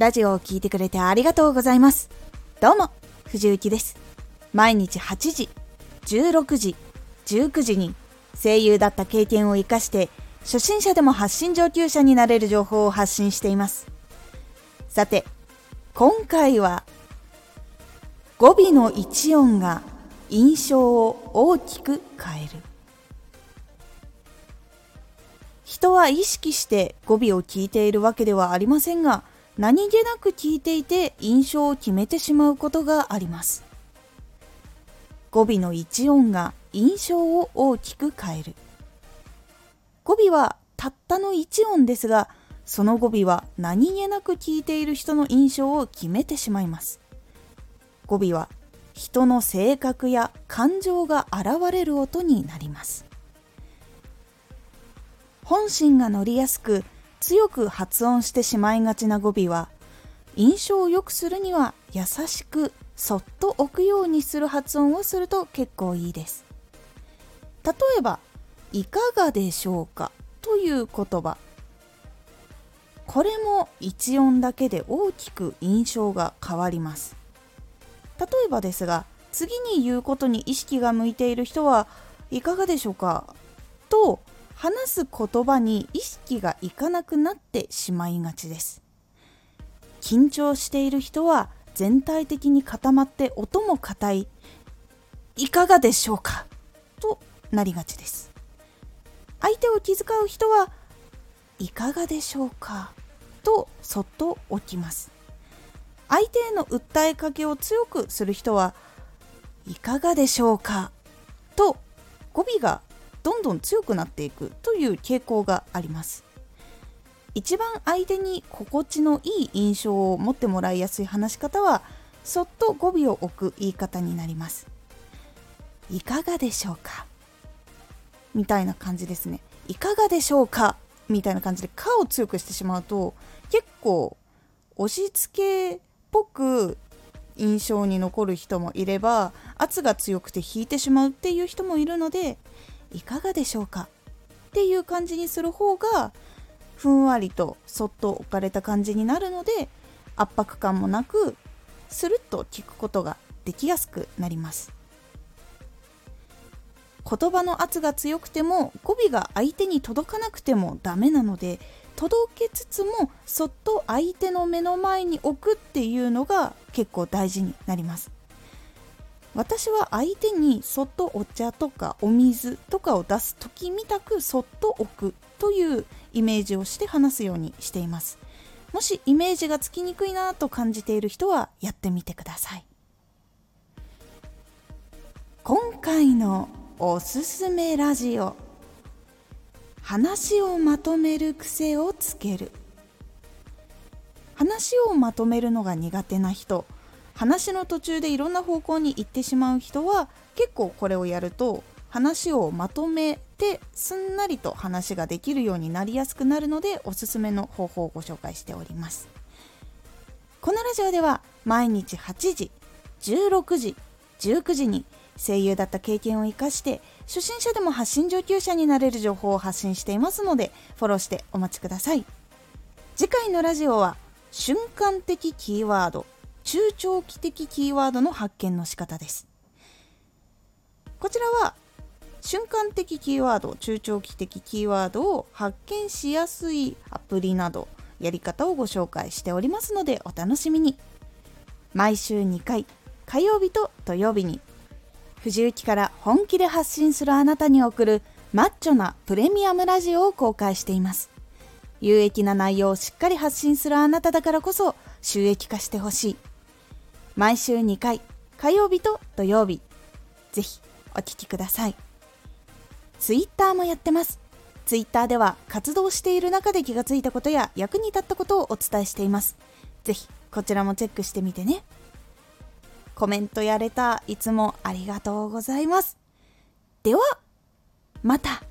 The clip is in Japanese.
ラジオを聞いてくれてありがとうございます。どうも藤幸です。毎日8時、16時、19時に声優だった経験を生かして初心者でも発信上級者になれる情報を発信しています。さて今回は、語尾の一音が印象を大きく変える。人は意識して語尾を聞いているわけではありませんが、何気なく聞いていて印象を決めてしまうことがあります。語尾の一音が印象を大きく変える。語尾はたったの一音ですが、その語尾は何気なく聞いている人の印象を決めてしまいます。語尾は人の性格や感情が現れる音になります。本心が乗りやすく強く発音してしまいがちな語尾は、印象を良くするには優しくそっと置くようにする発音をすると結構いいです。例えば、いかがでしょうかという言葉、これも一音だけで大きく印象が変わります。例えばですが、次に言うことに意識が向いている人は、いかがでしょうかと話す言葉に意識がいかなくなってしまいがちです。緊張している人は全体的に固まって音も硬い、いかがでしょうかとなりがちです。相手を気遣う人は、いかがでしょうかとそっと置きます。相手への訴えかけを強くする人は、いかがでしょうかと語尾がどんどん強くなっていくという傾向があります。一番相手に心地のいい印象を持ってもらいやすい話し方は、そっと語尾を置く言い方になります。いかがでしょうかみたいな感じですね。いかがでしょうかみたいな感じで、かを強くしてしまうと結構押し付けっぽく印象に残る人もいれば、圧が強くて引いてしまうっていう人もいるので、いかがでしょうかっていう感じにする方が、ふんわりとそっと置かれた感じになるので、圧迫感もなくスルッと聞くことができやすくなります。言葉の圧が強くても語尾が相手に届かなくてもダメなので、届けつつもそっと相手の目の前に置くっていうのが結構大事になります。私は相手にそっとお茶とかお水とかを出す時みたく、そっと置くというイメージをして話すようにしています。もしイメージがつきにくいなと感じている人はやってみてください。今回のおすすめラジオ、話をまとめる癖をつける。話をまとめるのが苦手な人、話の途中でいろんな方向に行ってしまう人は、結構これをやると話をまとめてすんなりと話ができるようになりやすくなるので、おすすめの方法をご紹介しております。このラジオでは毎日8時、16時、19時に声優だった経験を生かして初心者でも発信上級者になれる情報を発信していますので、フォローしてお待ちください。次回のラジオは、瞬間的キーワード、中長期的キーワードの発見の仕方です。こちらは瞬間的キーワード、中長期的キーワードを発見しやすいアプリなどやり方をご紹介しておりますので、お楽しみに。毎週2回、火曜日と土曜日に、藤幸から本気で発信するあなたに送るマッチョなプレミアムラジオを公開しています。有益な内容をしっかり発信するあなただからこそ収益化してほしい。毎週2回、火曜日と土曜日、ぜひお聞きください。ツイッターもやってます。ツイッターでは活動している中で気がついたことや役に立ったことをお伝えしています。ぜひこちらもチェックしてみてね。コメントやレター、いつもありがとうございます。では、また。